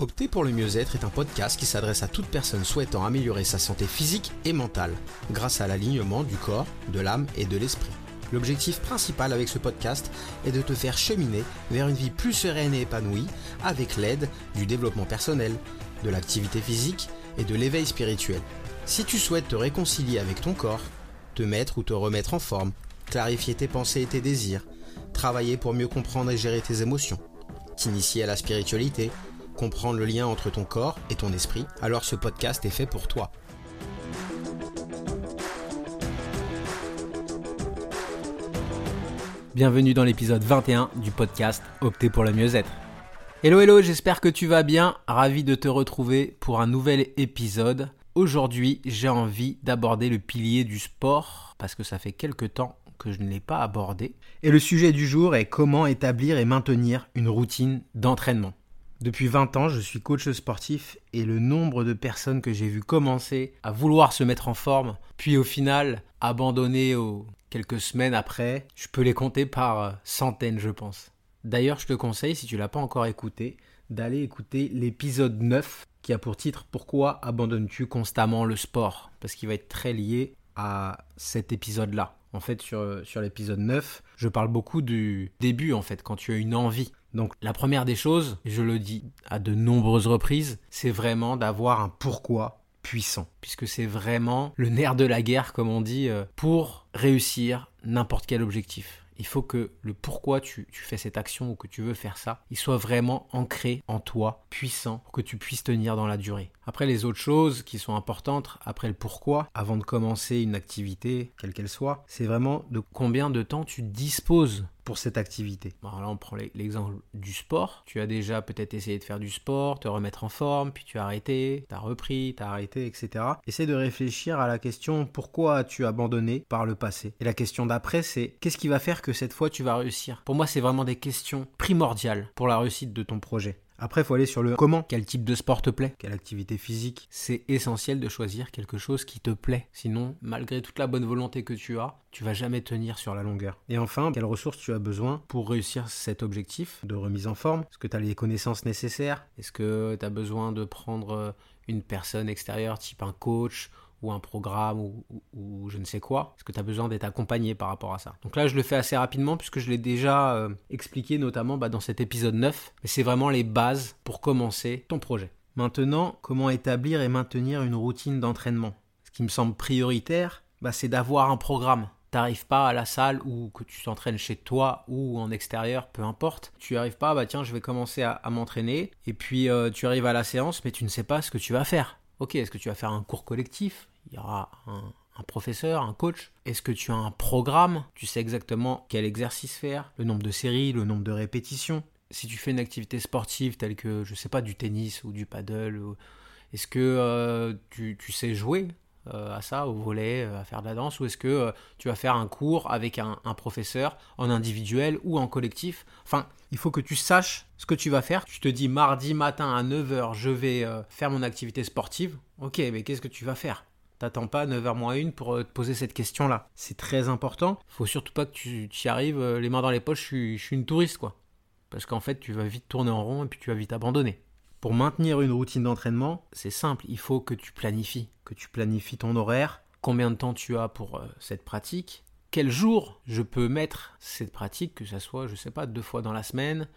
Opter pour le mieux-être est un podcast qui s'adresse à toute personne souhaitant améliorer sa santé physique et mentale grâce à l'alignement du corps, de l'âme et de l'esprit. L'objectif principal avec ce podcast est de te faire cheminer vers une vie plus sereine et épanouie avec l'aide du développement personnel, de l'activité physique et de l'éveil spirituel. Si tu souhaites te réconcilier avec ton corps, te mettre ou te remettre en forme, clarifier tes pensées et tes désirs, travailler pour mieux comprendre et gérer tes émotions, t'initier à la spiritualité, comprendre le lien entre ton corps et ton esprit, alors ce podcast est fait pour toi. Bienvenue dans l'épisode 21 du podcast Opter pour le mieux-être. Hello, j'espère que tu vas bien, ravi de te retrouver pour un nouvel épisode. Aujourd'hui, j'ai envie d'aborder le pilier du sport parce que ça fait quelques temps que je ne l'ai pas abordé. Et le sujet du jour est comment établir et maintenir une routine d'entraînement. Depuis 20 ans, je suis coach sportif et le nombre de personnes que j'ai vu commencer à vouloir se mettre en forme, puis au final abandonner quelques semaines après, je peux les compter par centaines, je pense. D'ailleurs, je te conseille, si tu ne l'as pas encore écouté, d'aller écouter l'épisode 9 qui a pour titre « Pourquoi abandonnes-tu constamment le sport ?» parce qu'il va être très lié à cet épisode-là. En fait, sur l'épisode 9, je parle beaucoup du début, en fait, quand tu as une envie. Donc, la première des choses, je le dis à de nombreuses reprises, c'est vraiment d'avoir un « pourquoi » puissant, puisque c'est vraiment le nerf de la guerre, comme on dit, pour réussir n'importe quel objectif. Il faut que le pourquoi tu fais cette action ou que tu veux faire ça, il soit vraiment ancré en toi, puissant, pour que tu puisses tenir dans la durée. Après, les autres choses qui sont importantes, après le pourquoi, avant de commencer une activité, quelle qu'elle soit, c'est vraiment de combien de temps tu disposes pour cette activité. Alors là, on prend l'exemple du sport. Tu as déjà peut-être essayé de faire du sport, te remettre en forme, puis tu as arrêté, tu as repris, tu as arrêté, etc. Essaie de réfléchir à la question pourquoi as-tu abandonné par le passé. Et la question d'après, c'est qu'est-ce qui va faire que cette fois tu vas réussir. Pour moi, c'est vraiment des questions primordiales pour la réussite de ton projet. Après, il faut aller sur le comment. Quel type de sport te plaît? Quelle activité physique? C'est essentiel de choisir quelque chose qui te plaît. Sinon, malgré toute la bonne volonté que tu as, tu vas jamais tenir sur la longueur. Et enfin, quelles ressources tu as besoin pour réussir cet objectif de remise en forme? Est-ce que tu as les connaissances nécessaires? Est-ce que tu as besoin de prendre une personne extérieure, type un coach ou un programme ou je ne sais quoi, parce que tu as besoin d'être accompagné par rapport à ça. Donc là, je le fais assez rapidement puisque je l'ai déjà expliqué notamment dans cet épisode 9. Mais c'est vraiment les bases pour commencer ton projet. Maintenant, comment établir et maintenir une routine d'entraînement? Ce qui me semble prioritaire, c'est d'avoir un programme. Tu n'arrives pas à la salle ou que tu t'entraînes chez toi ou en extérieur, peu importe. Tu n'arrives pas, je vais commencer à m'entraîner et puis tu arrives à la séance mais tu ne sais pas ce que tu vas faire. Ok, est-ce que tu vas faire un cours collectif? Il y aura un professeur, un coach. Est-ce que tu as un programme? Tu sais exactement quel exercice faire, le nombre de séries, le nombre de répétitions. Si tu fais une activité sportive telle que, du tennis ou du paddle, est-ce que tu sais jouer à ça, au volley, à faire de la danse? Ou est-ce que tu vas faire un cours avec un professeur en individuel ou en collectif? Enfin, il faut que tu saches ce que tu vas faire. Tu te dis mardi matin à 9h, je vais faire mon activité sportive. Ok, mais qu'est-ce que tu vas faire? T'attends pas 9h-1 pour te poser cette question-là. C'est très important. Faut surtout pas que tu y arrives les mains dans les poches, je suis une touriste, quoi. Parce qu'en fait, tu vas vite tourner en rond et puis tu vas vite abandonner. Pour maintenir une routine d'entraînement, c'est simple. Il faut que tu planifies. Que tu planifies ton horaire. Combien de temps tu as pour cette pratique? Quel jour je peux mettre cette pratique, que ça soit, 2 fois dans la semaine,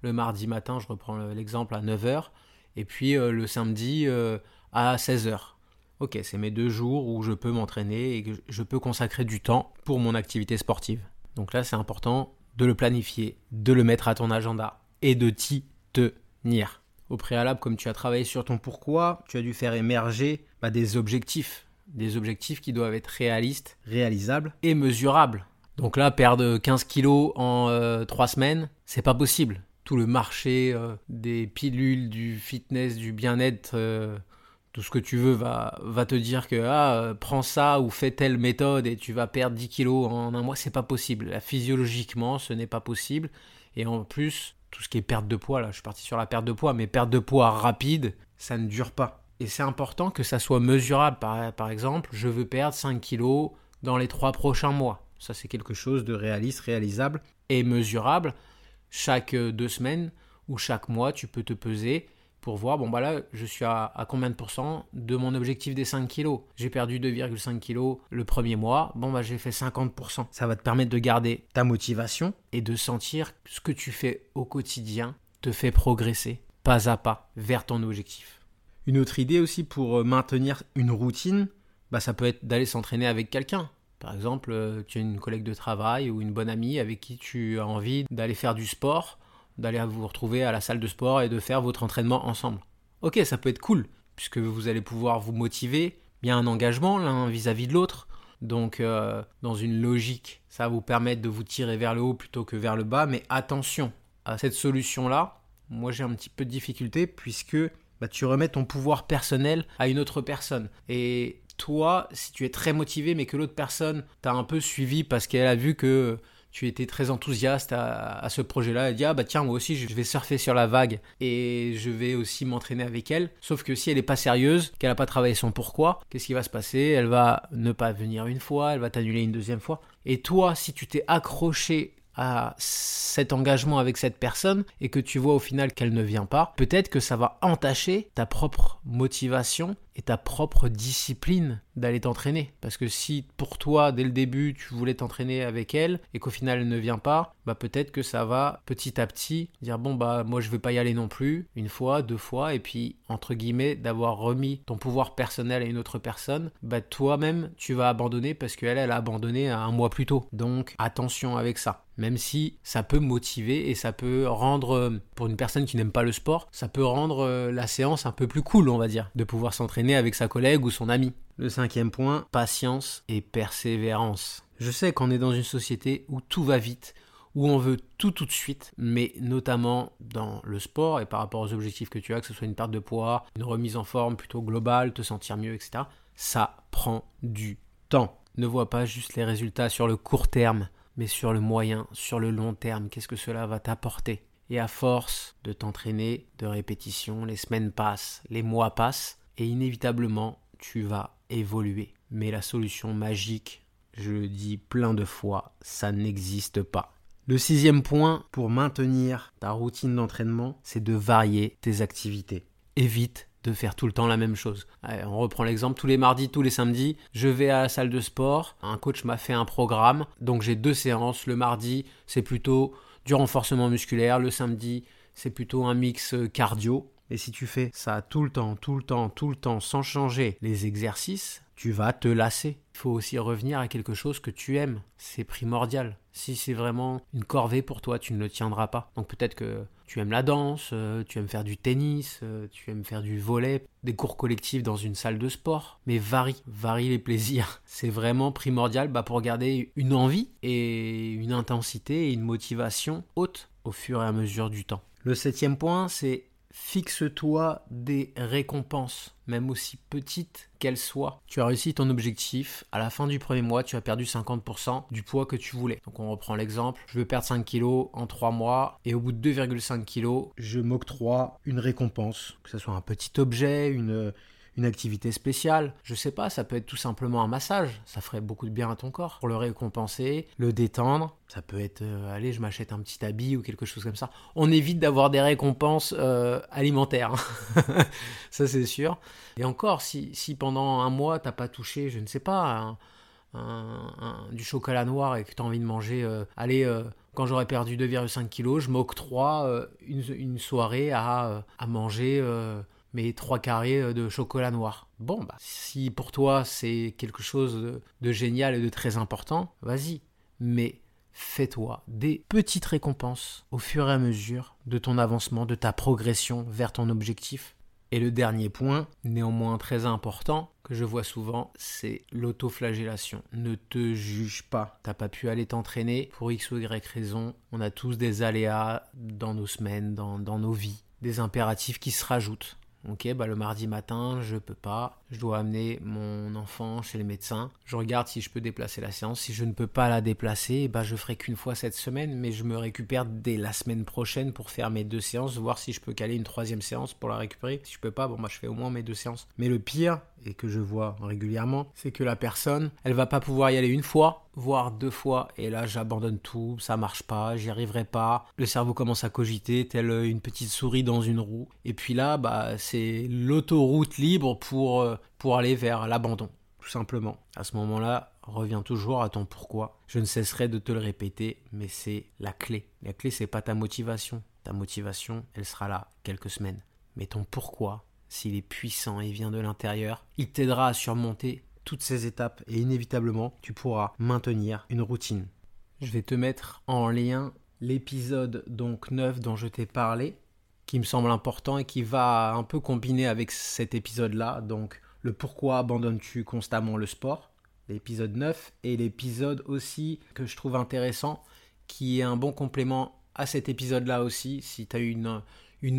le mardi matin, je reprends l'exemple à 9h, et puis le samedi à 16h. Ok, c'est mes 2 jours où je peux m'entraîner et que je peux consacrer du temps pour mon activité sportive. Donc là, c'est important de le planifier, de le mettre à ton agenda et de t'y tenir. Au préalable, comme tu as travaillé sur ton pourquoi, tu as dû faire émerger des objectifs. Des objectifs qui doivent être réalistes, réalisables et mesurables. Donc là, perdre 15 kilos en 3 semaines, c'est pas possible. Tout le marché des pilules, du fitness, du bien-être, tout ce que tu veux va te dire que prends ça ou fais telle méthode et tu vas perdre 10 kilos en un mois. C'est pas possible. Là, physiologiquement, ce n'est pas possible. Et en plus, tout ce qui est perte de poids, là, je suis parti sur la perte de poids, mais perte de poids rapide, ça ne dure pas. Et c'est important que ça soit mesurable. Par exemple, je veux perdre 5 kilos dans les 3 prochains mois. Ça, c'est quelque chose de réaliste, réalisable et mesurable. Chaque 2 semaines ou chaque mois, tu peux te peser pour voir, bon bah là, je suis à combien de pourcents de mon objectif des 5 kilos ? J'ai perdu 2,5 kilos le premier mois, bon bah j'ai fait 50%. Ça va te permettre de garder ta motivation et de sentir que ce que tu fais au quotidien te fait progresser pas à pas vers ton objectif. Une autre idée aussi pour maintenir une routine, bah ça peut être d'aller s'entraîner avec quelqu'un. Par exemple, tu as une collègue de travail ou une bonne amie avec qui tu as envie d'aller faire du sport, d'aller vous retrouver à la salle de sport et de faire votre entraînement ensemble. Ok, ça peut être cool, puisque vous allez pouvoir vous motiver. Il y a un engagement l'un vis-à-vis de l'autre. Donc, dans une logique, ça va vous permettre de vous tirer vers le haut plutôt que vers le bas. Mais attention à cette solution-là. Moi, j'ai un petit peu de difficulté, puisque bah, tu remets ton pouvoir personnel à une autre personne. Et toi, si tu es très motivé, mais que l'autre personne t'a un peu suivi parce qu'elle a vu que tu étais très enthousiaste à ce projet-là, elle dit « Ah bah tiens, moi aussi, je vais surfer sur la vague et je vais aussi m'entraîner avec elle. » Sauf que si elle n'est pas sérieuse, qu'elle n'a pas travaillé son pourquoi, qu'est-ce qui va se passer ? Elle va ne pas venir une fois, elle va t'annuler une deuxième fois. Et toi, si tu t'es accroché à cet engagement avec cette personne et que tu vois au final qu'elle ne vient pas, peut-être que ça va entacher ta propre motivation et ta propre discipline d'aller t'entraîner. Parce que si pour toi, dès le début, tu voulais t'entraîner avec elle et qu'au final, elle ne vient pas, bah peut-être que ça va petit à petit dire « bon, bah moi, je vais pas y aller non plus », une fois, deux fois, et puis, entre guillemets, d'avoir remis ton pouvoir personnel à une autre personne, bah toi-même, tu vas abandonner parce qu'elle, elle a abandonné un mois plus tôt. Donc, attention avec ça. Même si ça peut motiver et ça peut rendre, pour une personne qui n'aime pas le sport, ça peut rendre la séance un peu plus cool, on va dire, de pouvoir s'entraîner avec sa collègue ou son ami. Le 5e point, patience et persévérance. Je sais qu'on est dans une société où tout va vite, où on veut tout de suite, mais notamment dans le sport et par rapport aux objectifs que tu as, que ce soit une perte de poids, une remise en forme plutôt globale, te sentir mieux, etc. Ça prend du temps. Ne vois pas juste les résultats sur le court terme, mais sur le moyen, sur le long terme, qu'est-ce que cela va t'apporter ? Et à force de t'entraîner, de répétition, les semaines passent, les mois passent, et inévitablement, tu vas évoluer. Mais la solution magique, je le dis plein de fois, ça n'existe pas. Le 6e point pour maintenir ta routine d'entraînement, c'est de varier tes activités. Évite de faire tout le temps la même chose. Allez, on reprend l'exemple, tous les mardis, tous les samedis, je vais à la salle de sport, un coach m'a fait un programme, donc j'ai 2 séances, le mardi c'est plutôt du renforcement musculaire, le samedi c'est plutôt un mix cardio, et si tu fais ça tout le temps, sans changer les exercices, tu vas te lasser. Il faut aussi revenir à quelque chose que tu aimes, c'est primordial. Si c'est vraiment une corvée pour toi, tu ne le tiendras pas. Donc peut-être que tu aimes la danse, tu aimes faire du tennis, tu aimes faire du volley, des cours collectifs dans une salle de sport. Mais varie les plaisirs. C'est vraiment primordial pour garder une envie et une intensité et une motivation haute au fur et à mesure du temps. Le 7e point, c'est fixe-toi des récompenses, même aussi petites qu'elles soient. Tu as réussi ton objectif. À la fin du premier mois, tu as perdu 50% du poids que tu voulais. Donc on reprend l'exemple. Je veux perdre 5 kilos en 3 mois. Et au bout de 2,5 kilos, je m'octroie une récompense. Que ce soit un petit objet, une activité spéciale. Je sais pas, ça peut être tout simplement un massage. Ça ferait beaucoup de bien à ton corps. Pour le récompenser, le détendre. Ça peut être, allez, je m'achète un petit habit ou quelque chose comme ça. On évite d'avoir des récompenses alimentaires. Ça, c'est sûr. Et encore, si pendant un mois, t'as pas touché, je ne sais pas, du chocolat noir et que t'as envie de manger, quand j'aurai perdu 2,5 kilos, je m'octroie une soirée à manger mes 3 carrés de chocolat noir. Bon, si pour toi, c'est quelque chose de génial et de très important, vas-y. Mais fais-toi des petites récompenses au fur et à mesure de ton avancement, de ta progression vers ton objectif. Et le dernier point, néanmoins très important, que je vois souvent, c'est l'autoflagellation. Ne te juge pas. T'as pas pu aller t'entraîner pour X ou Y raison. On a tous des aléas dans nos semaines, dans nos vies, des impératifs qui se rajoutent. Ok, le mardi matin, je peux pas. Je dois amener mon enfant chez le médecin. Je regarde si je peux déplacer la séance. Si je ne peux pas la déplacer, je ferai qu'une fois cette semaine, mais je me récupère dès la semaine prochaine pour faire mes 2 séances, voir si je peux caler une 3e séance pour la récupérer. Si je peux pas, je fais au moins mes 2 séances. Mais le pire, et que je vois régulièrement, c'est que la personne, elle va pas pouvoir y aller une fois, voire deux fois, et là j'abandonne tout, ça marche pas, j'y arriverai pas, le cerveau commence à cogiter, telle une petite souris dans une roue, et puis là, c'est l'autoroute libre pour aller vers l'abandon, tout simplement. À ce moment-là, reviens toujours à ton pourquoi. Je ne cesserai de te le répéter, mais c'est la clé. La clé, c'est pas ta motivation. Ta motivation, elle sera là quelques semaines. Mais ton pourquoi, s'il est puissant et vient de l'intérieur, il t'aidera à surmonter toutes ces étapes et inévitablement, tu pourras maintenir une routine. Je vais te mettre en lien l'épisode donc 9 dont je t'ai parlé, qui me semble important et qui va un peu combiner avec cet épisode-là, donc le pourquoi abandonnes-tu constamment le sport, l'épisode 9, et l'épisode aussi que je trouve intéressant, qui est un bon complément à cet épisode-là aussi, si tu as une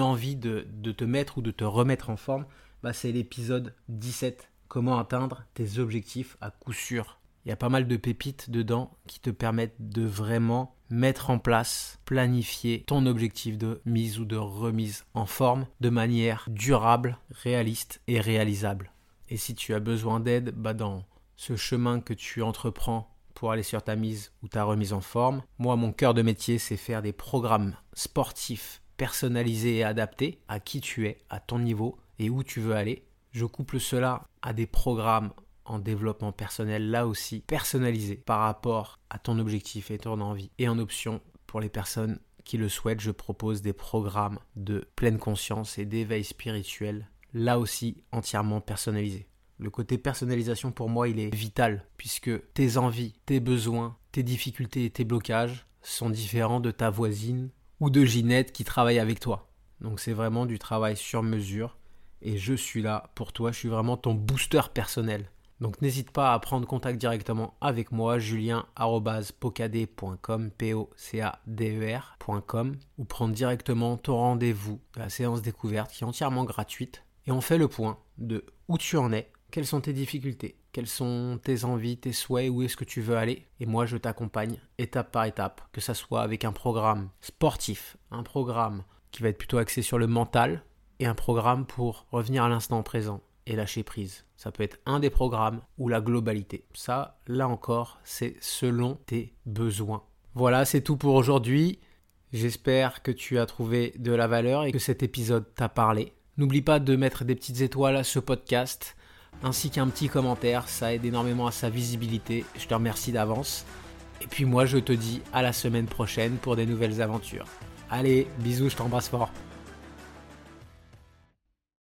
envie de te mettre ou de te remettre en forme, c'est l'épisode 17, comment atteindre tes objectifs à coup sûr. Il y a pas mal de pépites dedans qui te permettent de vraiment mettre en place, planifier ton objectif de mise ou de remise en forme de manière durable, réaliste et réalisable. Et si tu as besoin d'aide, dans ce chemin que tu entreprends pour aller sur ta mise ou ta remise en forme, moi, mon cœur de métier, c'est faire des programmes sportifs personnalisés et adaptés à qui tu es, à ton niveau et où tu veux aller. Je couple cela à des programmes en développement personnel, là aussi personnalisés par rapport à ton objectif et ton envie. Et en option, pour les personnes qui le souhaitent, je propose des programmes de pleine conscience et d'éveil spirituel, là aussi entièrement personnalisés. Le côté personnalisation, pour moi, il est vital, puisque tes envies, tes besoins, tes difficultés et tes blocages sont différents de ta voisine ou de Ginette qui travaille avec toi. Donc c'est vraiment du travail sur mesure et je suis là pour toi, je suis vraiment ton booster personnel. Donc n'hésite pas à prendre contact directement avec moi, julien@pocader.com, pocader.com, ou prendre directement ton rendez-vous à la séance découverte qui est entièrement gratuite et on fait le point de où tu en es. Quelles sont tes difficultés? Quelles sont tes envies, tes souhaits? Où est-ce que tu veux aller? Et moi, je t'accompagne étape par étape, que ça soit avec un programme sportif, un programme qui va être plutôt axé sur le mental et un programme pour revenir à l'instant présent et lâcher prise. Ça peut être un des programmes ou la globalité. Ça, là encore, c'est selon tes besoins. Voilà, c'est tout pour aujourd'hui. J'espère que tu as trouvé de la valeur et que cet épisode t'a parlé. N'oublie pas de mettre des petites étoiles à ce podcast, ainsi qu'un petit commentaire, ça aide énormément à sa visibilité, je te remercie d'avance. Et puis moi je te dis à la semaine prochaine pour des nouvelles aventures. Allez, bisous, je t'embrasse fort.